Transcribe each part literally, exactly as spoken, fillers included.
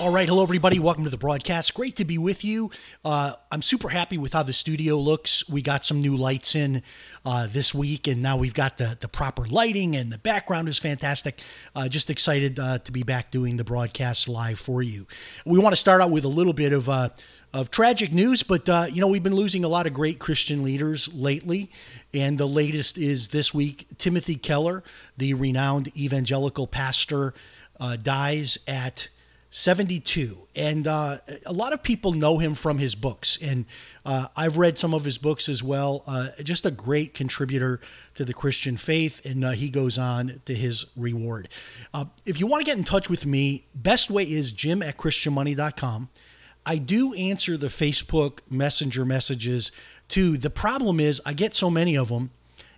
All right. Hello, everybody. Welcome to the broadcast. Great to be with you. Uh, I'm super happy with how the studio looks. We got some new lights in uh, this week, and now we've got the, the proper lighting, and the background is fantastic. Uh, just excited uh, to be back doing the broadcast live for you. We want to start out with a little bit of uh, of tragic news, but, uh, you know, we've been losing a lot of great Christian leaders lately, and the latest is this week. Timothy Keller, the renowned evangelical pastor, uh, dies at seventy-two, and uh, a lot of people know him from his books, and uh, I've read some of his books as well. Uh, just a great contributor to the Christian faith, and uh, he goes on to his reward. Uh, if you want to get in touch with me, best way is Jim at Christian Money dot com. I do answer the Facebook Messenger messages too. The problem is I get so many of them,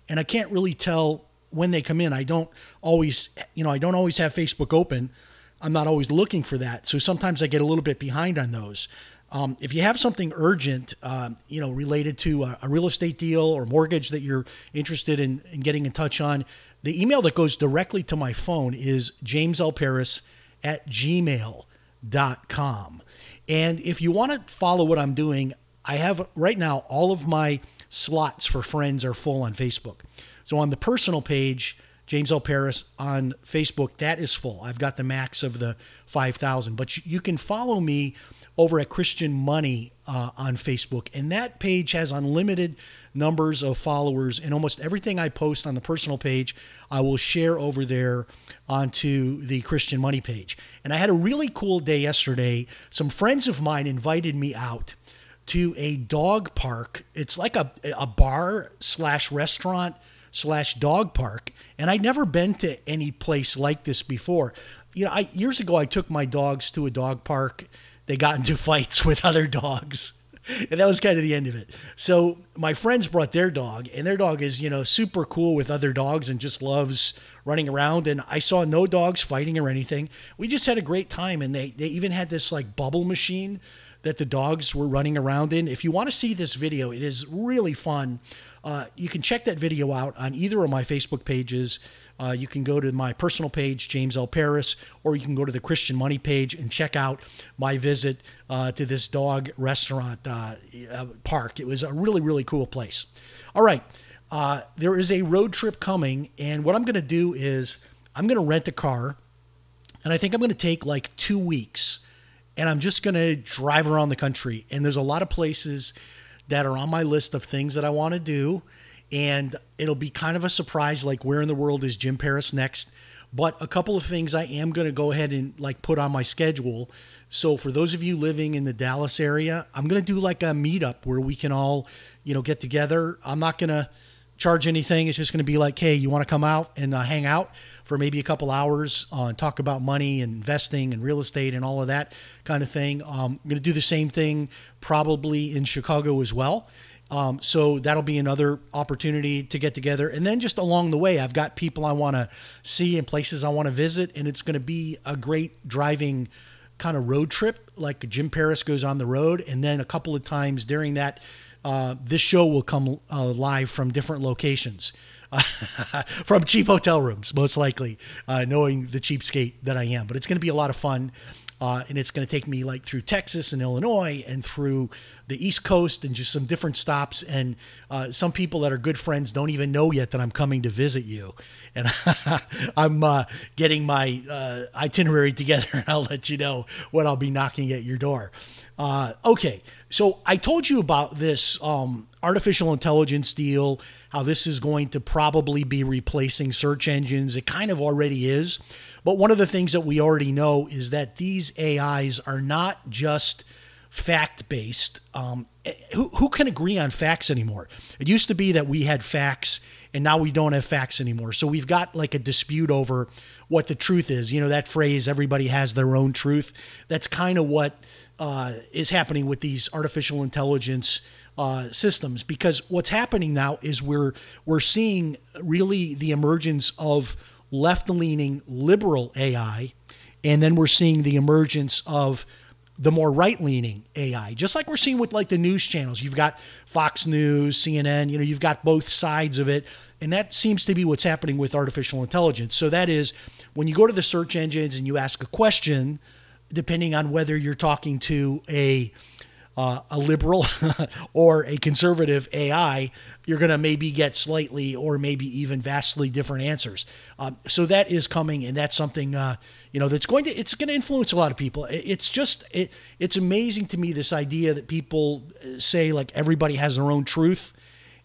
and I can't really tell when they come in. I don't always, you know, I don't always have Facebook open. I'm not always looking for that. So sometimes I get a little bit behind on those. Um, if you have something urgent, um, you know, related to a, a real estate deal or mortgage that you're interested in, in getting in touch on, the email that goes directly to my phone is james l paris at gmail dot com. And if you want to follow what I'm doing, I have right now, all of my slots for friends are full on Facebook. So on the personal page, James L. Paris on Facebook, that is full. I've got the max of the five thousand, but you can follow me over at Christian Money uh, on Facebook, and that page has unlimited numbers of followers, and almost everything I post on the personal page, I will share over there onto the Christian Money page. And I had a really cool day yesterday. Some friends of mine invited me out to a dog park. It's like a, a bar slash restaurant slash dog park, and I'd never been to any place like this before. You know, I years ago I took my dogs to a dog park. They got into fights with other dogs, and that was kind of the end of it. So my friends brought their dog, and their dog is, you know, super cool with other dogs and just loves running around, and I saw no dogs fighting or anything. We just had a great time, and they they even had this like bubble machine that the dogs were running around in. If you want to see this video, it is really fun. Uh, you can check that video out on either of my Facebook pages. Uh, you can go to my personal page, James L. Paris, or you can go to the Christian Money page and check out my visit uh, to this dog restaurant uh, park. It was a really, really cool place. All right. Uh, there is a road trip coming, and what I'm going to do is I'm going to rent a car, and I think I'm going to take like two weeks, and I'm just going to drive around the country. And there's a lot of places that are on my list of things that I want to do. And it'll be kind of a surprise, like where in the world is Jim Paris next? But a couple of things I am going to go ahead and like put on my schedule. So for those of you living in the Dallas area, I'm going to do like a meetup where we can all, you know, get together. I'm not going to charge anything. It's just going to be like, hey, you want to come out and uh, hang out for maybe a couple hours uh, and talk about money and investing and real estate and all of that kind of thing. Um, I'm going to do the same thing probably in Chicago as well. Um, so that'll be another opportunity to get together. And then just along the way, I've got people I want to see and places I want to visit. And it's going to be a great driving kind of road trip, like Jim Paris goes on the road. And then a couple of times during that, Uh, this show will come uh, live from different locations, uh, from cheap hotel rooms, most likely, uh, knowing the cheapskate that I am. But it's going to be a lot of fun, uh, and it's going to take me like through Texas and Illinois and through the East Coast and just some different stops. And uh, some people that are good friends don't even know yet that I'm coming to visit you. And I'm uh, getting my uh, itinerary together, and I'll let you know when I'll be knocking at your door. Uh, okay, so I told you about this um, artificial intelligence deal, how this is going to probably be replacing search engines. It kind of already is. But one of the things that we already know is that these A Is are not just fact-based. Um, who, who can agree on facts anymore? It used to be that we had facts, and now we don't have facts anymore. So we've got like a dispute over what the truth is. You know, that phrase, everybody has their own truth. That's kind of what uh, is happening with these artificial intelligence uh, systems, because what's happening now is we're we're seeing really the emergence of left-leaning liberal A I, and then we're seeing the emergence of the more right-leaning A I, just like we're seeing with like the news channels. You've got Fox News, C N N, you know, you've got both sides of it. And that seems to be what's happening with artificial intelligence. So that is when you go to the search engines and you ask a question, depending on whether you're talking to a uh, a liberal or a conservative A I, you're going to maybe get slightly or maybe even vastly different answers. Um, so that is coming, and that's something uh, you know that's going to it's going to influence a lot of people. It's just it, it's amazing to me, this idea that people say like everybody has their own truth,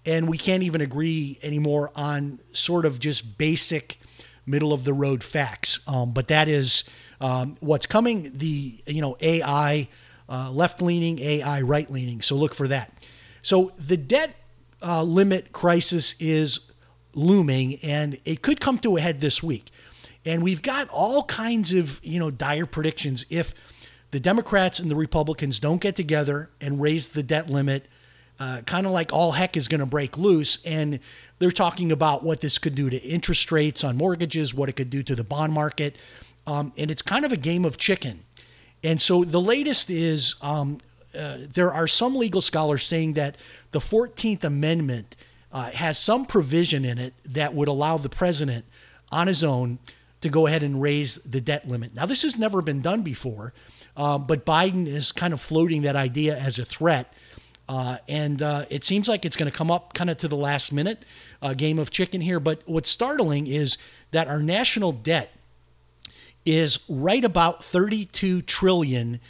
and we can't even agree anymore on sort of just basic middle of the road facts. Um, but that is um, what's coming. The you know A I. Uh, left-leaning, A I right-leaning. So look for that. So the debt uh, limit crisis is looming, and it could come to a head this week. And we've got all kinds of, you know, dire predictions. If the Democrats and the Republicans don't get together and raise the debt limit, uh, kind of like all heck is going to break loose. And they're talking about what this could do to interest rates on mortgages, what it could do to the bond market. Um, and it's kind of a game of chicken. And so the latest is um, uh, there are some legal scholars saying that the fourteenth Amendment uh, has some provision in it that would allow the president on his own to go ahead and raise the debt limit. Now, this has never been done before, uh, but Biden is kind of floating that idea as a threat. Uh, and uh, it seems like it's going to come up kind of to the last minute, uh, game of chicken here. But what's startling is that our national debt is right about thirty-two trillion dollars,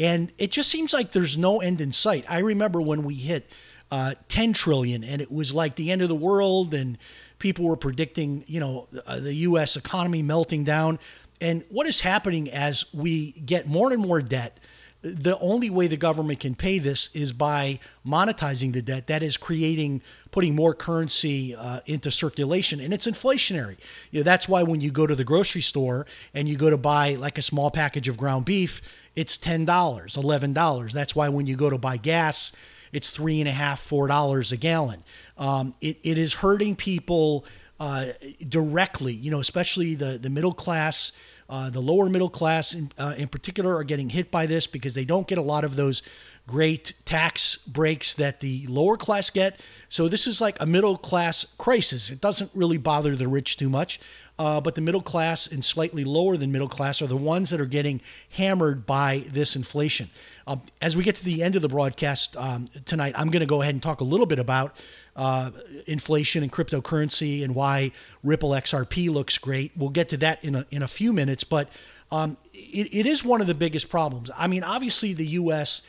and it just seems like there's no end in sight. I remember when we hit uh, ten trillion dollars, and it was like the end of the world, and people were predicting, you know, the U S economy melting down. And what is happening as we get more and more debt, the only way the government can pay this is by monetizing the debt. That is creating, putting more currency uh, into circulation, and it's inflationary. You know, that's why when you go to the grocery store and you go to buy like a small package of ground beef, it's ten dollars, eleven dollars. That's why when you go to buy gas, it's three and a half, four dollars a gallon. Um, it, it is hurting people uh, directly, you know, especially the, the middle class. Uh, the lower middle class in, uh, in particular are getting hit by this because they don't get a lot of those great tax breaks that the lower class get. So this is like a middle class crisis. It doesn't really bother the rich too much, uh, but the middle class and slightly lower than middle class are the ones that are getting hammered by this inflation. Um, as we get to the end of the broadcast um, tonight, I'm going to go ahead and talk a little bit about Uh, inflation and cryptocurrency and why Ripple X R P looks great. We'll get to that in a, in a few minutes, but um, it, it is one of the biggest problems. I mean, obviously the U S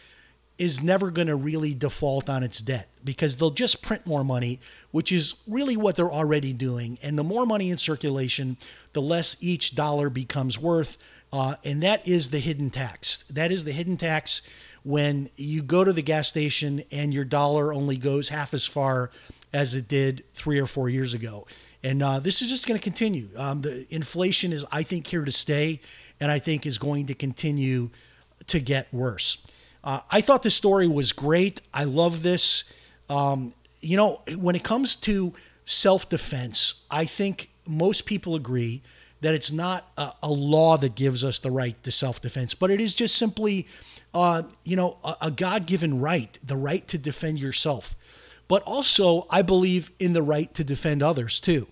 is never going to really default on its debt because they'll just print more money, which is really what they're already doing. And the more money in circulation, the less each dollar becomes worth. Uh, and that is the hidden tax. That is the hidden tax. When you go to the gas station and your dollar only goes half as far as it did three or four years ago. And uh, this is just going to continue. Um, the inflation is, I think, here to stay, and I think is going to continue to get worse. Uh, I thought this story was great. I love this. Um, you know, when it comes to self-defense, I think most people agree that it's not a, a law that gives us the right to self-defense, but it is just simply Uh, you know, a, a God-given right, the right to defend yourself. But also, I believe in the right to defend others, too.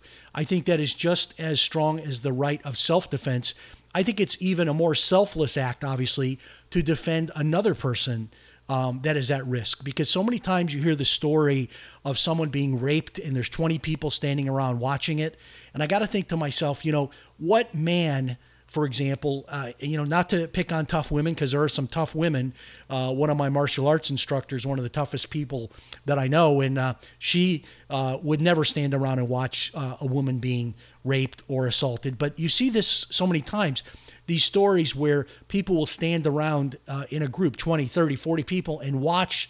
I think that is just as strong as the right of self-defense. I think it's even a more selfless act, obviously, to defend another person um, that is at risk. Because so many times you hear the story of someone being raped and there's twenty people standing around watching it. And I got to think to myself, you know, what man for example, uh, you know, not to pick on tough women, because there are some tough women. Uh, one of my martial arts instructors, one of the toughest people that I know, and uh, she uh, would never stand around and watch uh, a woman being raped or assaulted. But you see this so many times, these stories where people will stand around uh, in a group, twenty, thirty, forty people, and watch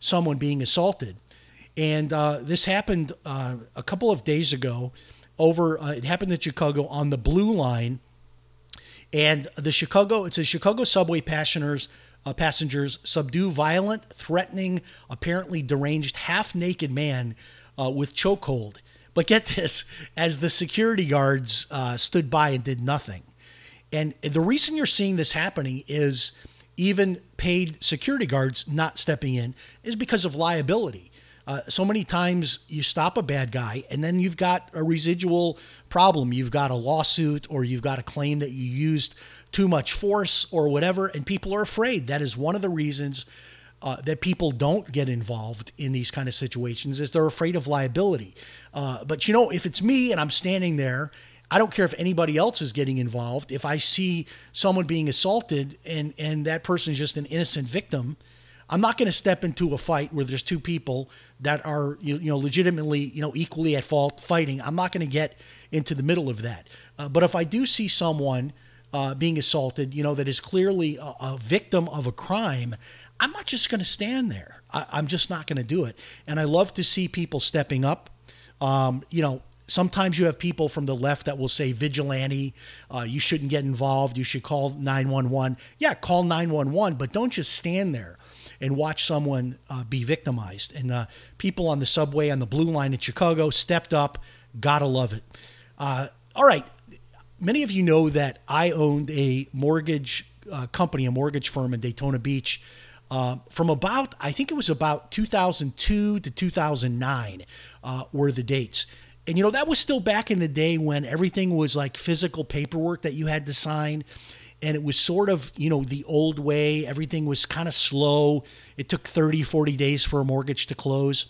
someone being assaulted. And uh, this happened uh, a couple of days ago. Over uh, it happened in Chicago on the Blue Line, and the Chicago it's a Chicago subway passengers uh, passengers subdue violent, threatening, apparently deranged, half-naked man uh, with chokehold. But get this: as the security guards uh, stood by and did nothing. And the reason you're seeing this happening is even paid security guards not stepping in is because of liability. Uh, so many times you stop a bad guy and then you've got a residual problem. You've got a lawsuit, or you've got a claim that you used too much force or whatever, and people are afraid. That is one of the reasons uh, that people don't get involved in these kind of situations, is they're afraid of liability. Uh, but, you know, if it's me and I'm standing there, I don't care if anybody else is getting involved. If I see someone being assaulted and, and that person is just an innocent victim, I'm not going to step into a fight where there's two people that are, you know, legitimately, you know, equally at fault fighting. I'm not going to get into the middle of that. Uh, but if I do see someone uh, being assaulted, you know, that is clearly a, a victim of a crime, I'm not just going to stand there. I, I'm just not going to do it. And I love to see people stepping up. Um, you know, sometimes you have people from the left that will say vigilante, uh, you shouldn't get involved. You should call nine one one. Yeah, call nine one one, but don't just stand there and watch someone uh, be victimized. And uh, people on the subway, on the Blue Line in Chicago, stepped up. Gotta love it. Uh, all right, many of you know that I owned a mortgage uh, company, a mortgage firm in Daytona Beach uh, from about, I think it was about two thousand two to two thousand nine uh, were the dates. And you know, that was still back in the day when everything was like physical paperwork that you had to sign. And it was sort of, you know, the old way. Everything was kind of slow. It took thirty, forty days for a mortgage to close.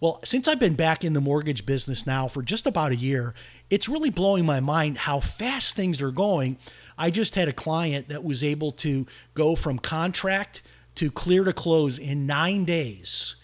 Well, since I've been back in the mortgage business now for just about a year, it's really blowing my mind how fast things are going. I just had a client that was able to go from contract to clear to close in nine days.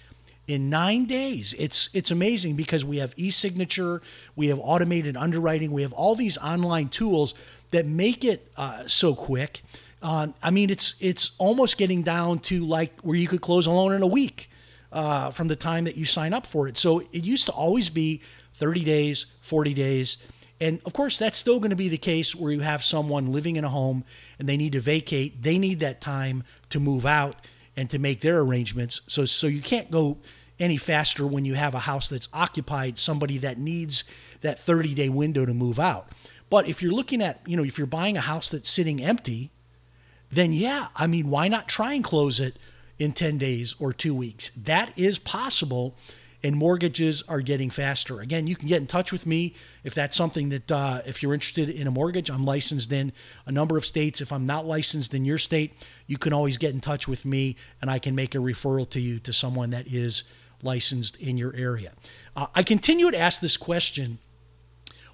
In nine days, it's it's amazing, because we have e-signature, we have automated underwriting, we have all these online tools that make it uh, so quick. Um, I mean, it's it's almost getting down to like where you could close a loan in a week uh, from the time that you sign up for it. So it used to always be thirty days, forty days. And of course, that's still going to be the case where you have someone living in a home and they need to vacate. They need that time to move out and to make their arrangements. So so you can't go any faster when you have a house that's occupied, somebody that needs that thirty-day window to move out. But if you're looking at, you know, if you're buying a house that's sitting empty, then yeah, I mean, why not try and close it in ten days or two weeks? That is possible, and mortgages are getting faster. Again, you can get in touch with me if that's something that, uh, if you're interested in a mortgage. I'm licensed in a number of states. If I'm not licensed in your state, you can always get in touch with me, and I can make a referral to you to someone that is licensed in your area. Uh, I continue to ask this question: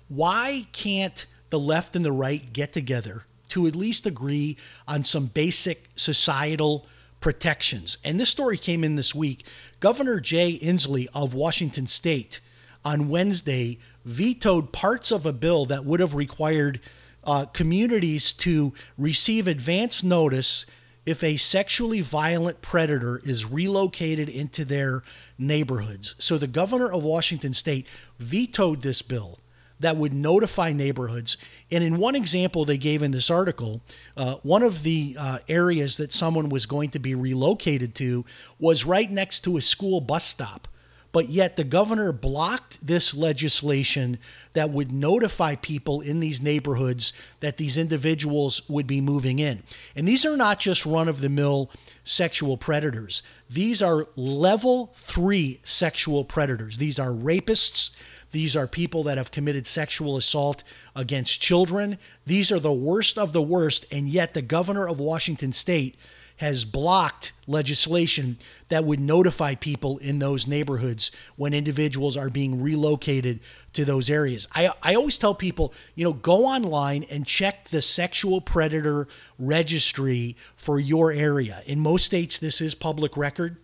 why can't the left and the right get together to at least agree on some basic societal protections? And this story came in this week. Governor Jay Inslee of Washington State on Wednesday vetoed parts of a bill that would have required uh, communities to receive advance notice if a sexually violent predator is relocated into their neighborhoods. So the governor of Washington State vetoed this bill that would notify neighborhoods. And in one example they gave in this article, uh, one of the uh, areas that someone was going to be relocated to was right next to a school bus stop. But yet the governor blocked this legislation that would notify people in these neighborhoods that these individuals would be moving in. And these are not just run-of-the-mill sexual predators. These are level three sexual predators. These are rapists. These are people that have committed sexual assault against children. These are the worst of the worst. And yet the governor of Washington State has blocked legislation that would notify people in those neighborhoods when individuals are being relocated to those areas. I, I always tell people, you know, go online and check the sexual predator registry for your area. In most states, this is public record.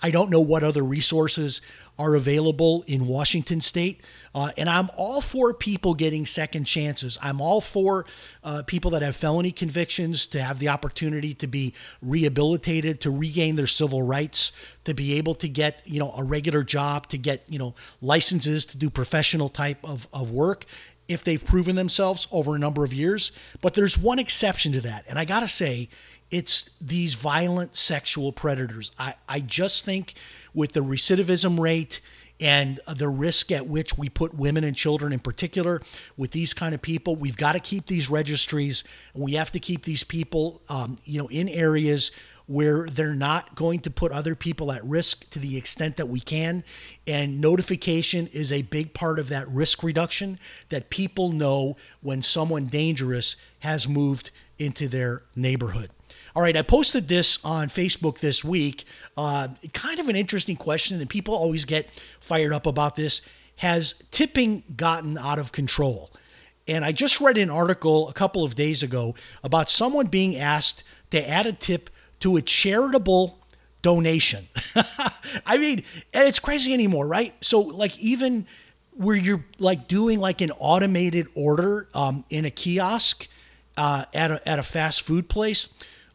I don't know what other resources are available in Washington State. Uh, and I'm all for people getting second chances. I'm all for uh, people that have felony convictions to have the opportunity to be rehabilitated, to regain their civil rights, to be able to get, you know, a regular job, to get, you know, licenses to do professional type of, of work if they've proven themselves over a number of years. But there's one exception to that. And I got to say, it's these violent sexual predators. I, I just think with the recidivism rate and the risk at which we put women and children in particular with these kind of people, we've got to keep these registries, and we have to keep these people um, you know, in areas where they're not going to put other people at risk to the extent that we can. And notification is a big part of that risk reduction, that people know when someone dangerous has moved into their neighborhood. All right, I posted this on Facebook this week. Uh, kind of an interesting question, and people always get fired up about this. Has tipping gotten out of control? And I just read an article a couple of days ago about someone being asked to add a tip to a charitable donation. I mean, and it's crazy anymore, right? So, like, even where you're, like, doing, like, an automated order um, in a kiosk uh, at a, at a fast food place,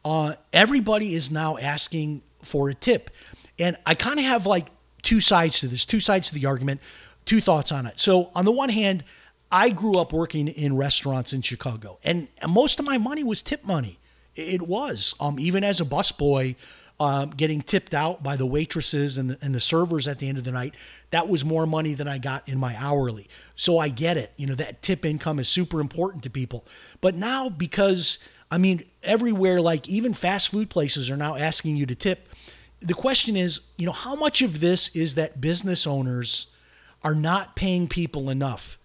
Uh, everybody is now asking for a tip. And I kind of have like two sides to this, two sides to the argument, two thoughts on it. So on the one hand, I grew up working in restaurants in Chicago, and most of my money was tip money. It was, um, even as a busboy, um, getting tipped out by the waitresses and the, and the servers at the end of the night, that was more money than I got in my hourly. So I get it. You know, that tip income is super important to people. But now, because I mean, everywhere, like even fast food places are now asking you to tip. The question is, you know, how much of this is that business owners are not paying people enough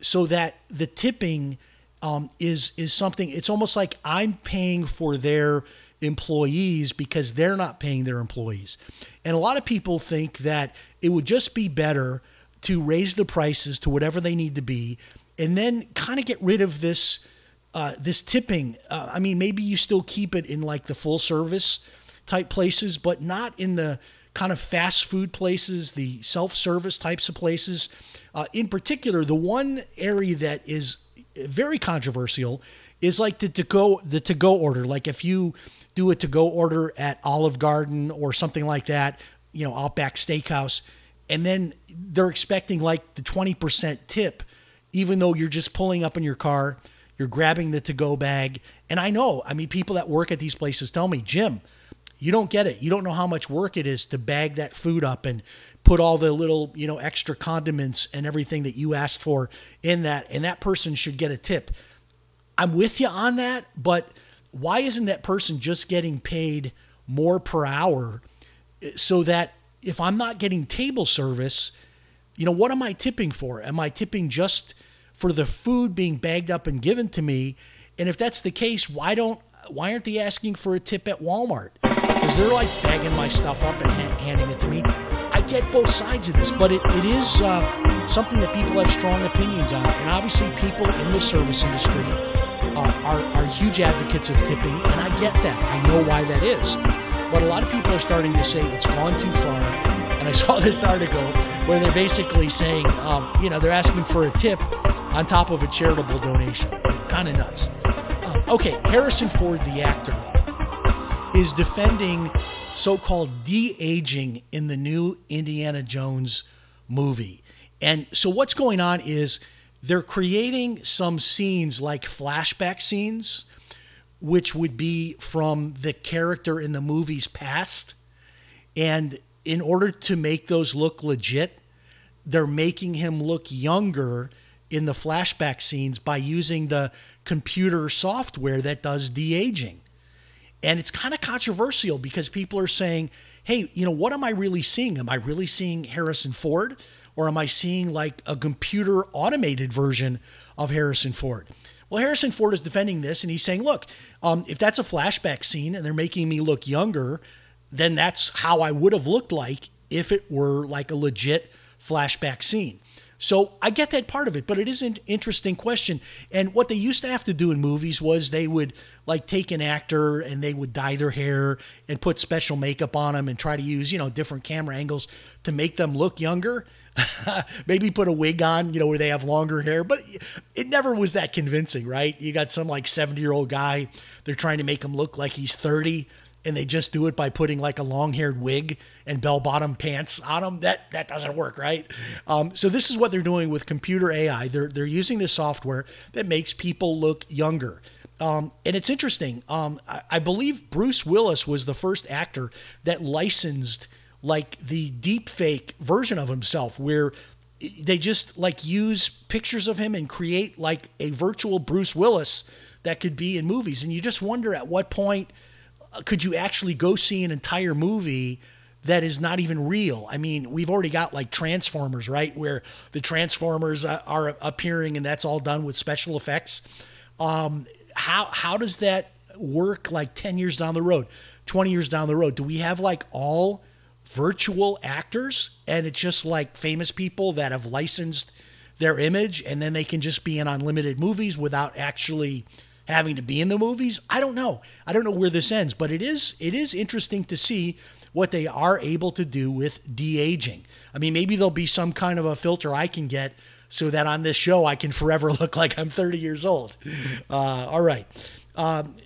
so that the tipping um, is is something, it's almost like I'm paying for their employees because they're not paying their employees. And a lot of people think that it would just be better to raise the prices to whatever they need to be and then kind of get rid of this Uh, this tipping. uh, I mean, maybe you still keep it in like the full service type places, but not in the kind of fast food places, the self-service types of places. Uh, in particular, the one area that is very controversial is like the to-go, the to-go order. Like if you do a to-go order at Olive Garden or something like that, you know, Outback Steakhouse, and then they're expecting like the twenty percent tip, even though you're just pulling up in your car, you're grabbing the to-go bag. And I know, I mean, people that work at these places tell me, Jim, you don't get it. You don't know how much work it is to bag that food up and put all the little, you know, extra condiments and everything that you asked for in that. And that person should get a tip. I'm with you on that, but why isn't that person just getting paid more per hour so that if I'm not getting table service, you know, what am I tipping for? Am I tipping just for the food being bagged up and given to me? And if that's the case, why don't why aren't they asking for a tip at Walmart? Because they're like bagging my stuff up and ha- handing it to me. I get both sides of this, but it, it is uh, something that people have strong opinions on. And obviously people in the service industry uh, are, are huge advocates of tipping, and I get that. I know why that is. But a lot of people are starting to say it's gone too far. And I saw this article where they're basically saying, um, you know, they're asking for a tip on top of a charitable donation. Kind of nuts. Um, okay, Harrison Ford, the actor, is defending so-called de-aging in the new Indiana Jones movie. And so what's going on is they're creating some scenes like flashback scenes, which would be from the character in the movie's past. And in order to make those look legit, they're making him look younger in the flashback scenes by using the computer software that does de-aging. And it's kind of controversial because people are saying, hey, you know, what am I really seeing? Am I really seeing Harrison Ford, or am I seeing like a computer automated version of Harrison Ford? Well, Harrison Ford is defending this, and he's saying, look, um, if that's a flashback scene and they're making me look younger, then that's how I would have looked like if it were like a legit flashback scene. So I get that part of it, but it is an interesting question. And what they used to have to do in movies was they would like take an actor and they would dye their hair and put special makeup on them and try to use, you know, different camera angles to make them look younger. Maybe put a wig on, you know, where they have longer hair, but it never was that convincing, right? You got some like seventy year old guy, they're trying to make him look like he's thirty. And they just do it by putting like a long-haired wig and bell-bottom pants on them. That that doesn't work, right? Um, so this is what they're doing with computer A I. They're they're using this software that makes people look younger. Um, and it's interesting. Um, I, I believe Bruce Willis was the first actor that licensed like the deep fake version of himself, where they just like use pictures of him and create like a virtual Bruce Willis that could be in movies. And you just wonder at what point could you actually go see an entire movie that is not even real? I mean, we've already got like Transformers, right? Where the Transformers are appearing and that's all done with special effects. Um, how, how does that work like ten years down the road, twenty years down the road? Do we have like all virtual actors and it's just like famous people that have licensed their image and then they can just be in unlimited movies without actually having to be in the movies? I don't know. I don't know where this ends, but it is it is interesting to see what they are able to do with de-aging. I mean, maybe there'll be some kind of a filter I can get so that on this show I can forever look like I'm thirty years old. Uh, all right. Um,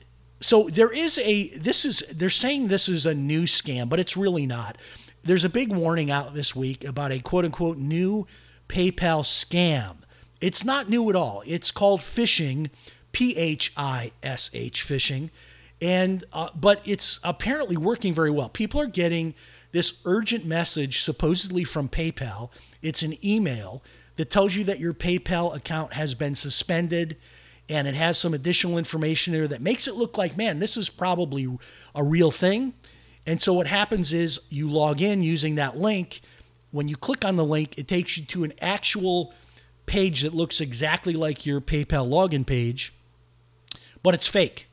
so there is a, this is, they're saying this is a new scam, but it's really not. There's a big warning out this week about a quote unquote new PayPal scam. It's not new at all. It's called phishing. P H I S H, phishing. And, uh, but it's apparently working very well. People are getting this urgent message supposedly from PayPal. It's an email that tells you that your PayPal account has been suspended and it has some additional information there that makes it look like, man, this is probably a real thing. And so what happens is you log in using that link. When you click on the link, it takes you to an actual page that looks exactly like your PayPal login page, but it's fake.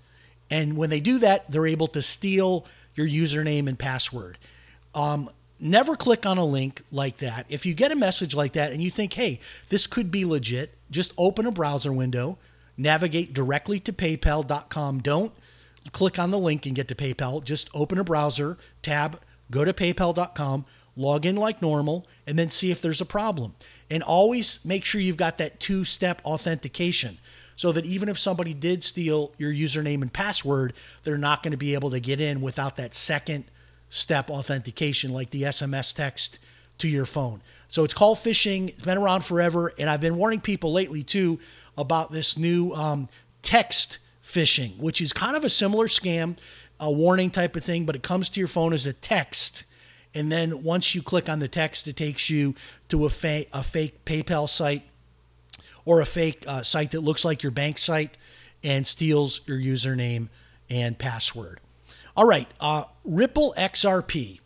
And when they do that, they're able to steal your username and password. Um, never click on a link like that. If you get a message like that and you think, hey, this could be legit, just open a browser window, navigate directly to PayPal dot com. Don't click on the link and get to PayPal. Just open a browser tab, go to PayPal dot com, log in like normal, and then see if there's a problem. And always make sure you've got that two-step authentication, so that even if somebody did steal your username and password, they're not going to be able to get in without that second step authentication, like the S M S text to your phone. So it's called phishing. It's been around forever. And I've been warning people lately too about this new um, text phishing, which is kind of a similar scam, a warning type of thing, but it comes to your phone as a text. And then once you click on the text, it takes you to a, fa- a fake PayPal site or a fake uh, site that looks like your bank site and steals your username and password. All right, uh, Ripple X R P.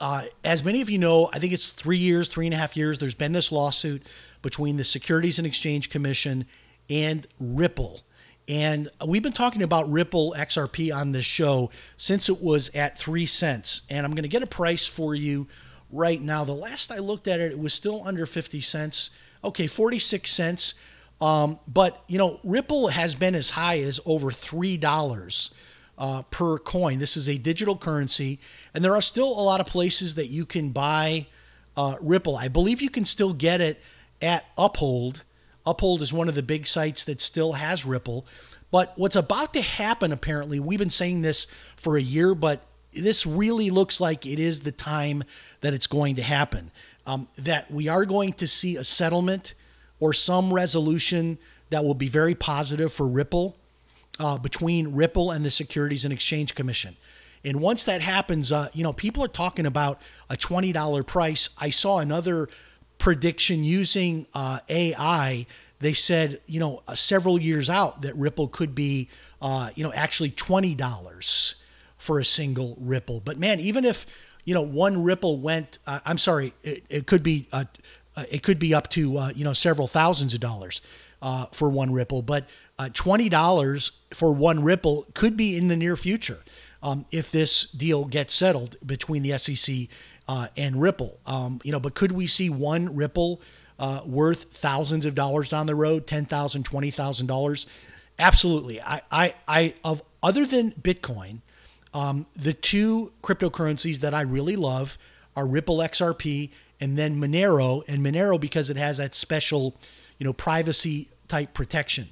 Uh, as many of you know, I think it's three years, three and a half years, there's been this lawsuit between the Securities and Exchange Commission and Ripple. And we've been talking about Ripple X R P on this show since it was at three cents. And I'm going to get a price for you right now. The last I looked at it, it was still under fifty cents. Okay, forty-six cents. Um, but, you know, Ripple has been as high as over three dollars uh, per coin. This is a digital currency. And there are still a lot of places that you can buy uh, Ripple. I believe you can still get it at Uphold. Uphold is one of the big sites that still has Ripple. But what's about to happen, apparently, we've been saying this for a year, but this really looks like it is the time that it's going to happen, um, that we are going to see a settlement or some resolution that will be very positive for Ripple uh, between Ripple and the Securities and Exchange Commission. And once that happens, uh, you know, people are talking about a twenty dollars price. I saw another prediction using uh, A I. They said, you know, uh, several years out that Ripple could be, uh, you know, actually twenty dollars for a single Ripple. But man, even if, you know, one Ripple went, uh, I'm sorry, it, it could be, uh, it could be up to, uh, you know, several thousands of dollars. uh, for one Ripple, but uh, twenty dollars for one Ripple could be in the near future um, if this deal gets settled between the S E C uh, and Ripple. Um, you know, but could we see one Ripple uh, worth thousands of dollars down the road, ten thousand dollars, twenty thousand dollars? Absolutely. I, I, I, of other than Bitcoin, um, the two cryptocurrencies that I really love are Ripple X R P and then Monero, and Monero because it has that special, you know, privacy type protection.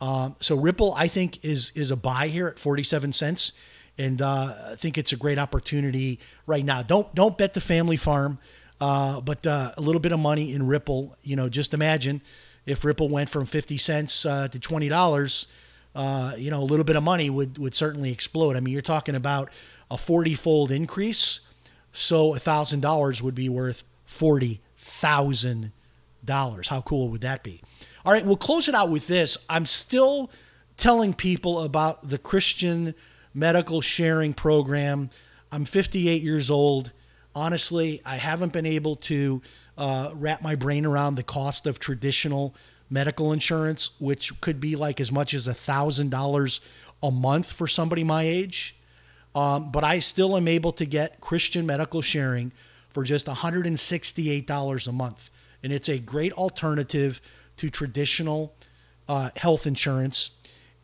Um, so Ripple, I think, is is a buy here at forty-seven cents, and uh, I think it's a great opportunity right now. Don't don't bet the family farm, uh, but uh, a little bit of money in Ripple. You know, just imagine if Ripple went from fifty cents uh, to twenty dollars. Uh, you know, a little bit of money would would certainly explode. I mean, you're talking about a forty-fold increase. So one thousand dollars would be worth forty thousand dollars. How cool would that be? All right, we'll close it out with this. I'm still telling people about the Christian Medical Sharing Program. I'm fifty-eight years old. Honestly, I haven't been able to uh, wrap my brain around the cost of traditional medical insurance, which could be like as much as one thousand dollars a month for somebody my age. Um, but I still am able to get Christian Medical Sharing for just one hundred sixty-eight dollars a month. And it's a great alternative to traditional uh, health insurance.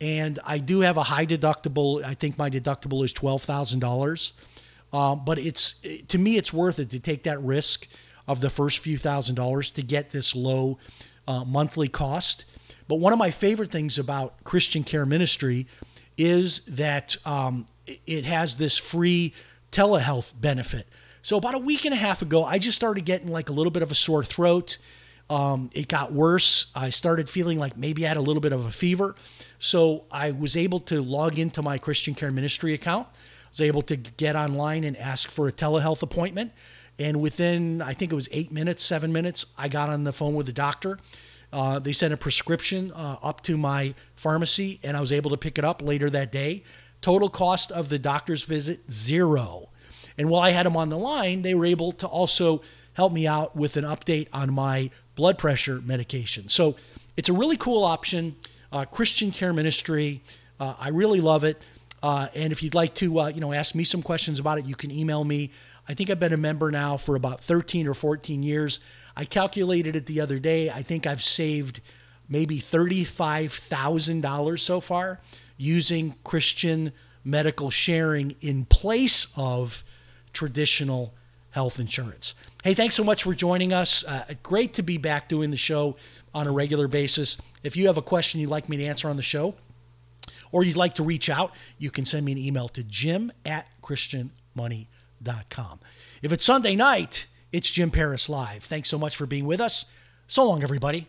And I do have a high deductible. I think my deductible is twelve thousand dollars. Um, but it's it, to me, it's worth it to take that risk of the first few thousand dollars to get this low uh, monthly cost. But one of my favorite things about Christian Care Ministry is that um, it has this free telehealth benefit. So about a week and a half ago, I just started getting like a little bit of a sore throat. Um, it got worse. I started feeling like maybe I had a little bit of a fever. So I was able to log into my Christian Care Ministry account. I was able to get online and ask for a telehealth appointment. And within, I think it was eight minutes, seven minutes, I got on the phone with the doctor. Uh, they sent a prescription uh, up to my pharmacy, and I was able to pick it up later that day. Total cost of the doctor's visit, zero. And while I had them on the line, they were able to also help me out with an update on my blood pressure medication. So it's a really cool option. Uh, Christian Care Ministry, uh, I really love it. Uh, and if you'd like to, uh, you know, ask me some questions about it, you can email me. I think I've been a member now for about thirteen or fourteen years. I calculated it the other day. I think I've saved maybe thirty-five thousand dollars so far using Christian Medical Sharing in place of traditional health insurance. Hey, thanks so much for joining us. Uh, great to be back doing the show on a regular basis. If you have a question you'd like me to answer on the show or you'd like to reach out, you can send me an email to jim at christian money dot com. If it's Sunday night, it's Jim Paris Live. Thanks so much for being with us. So long, everybody.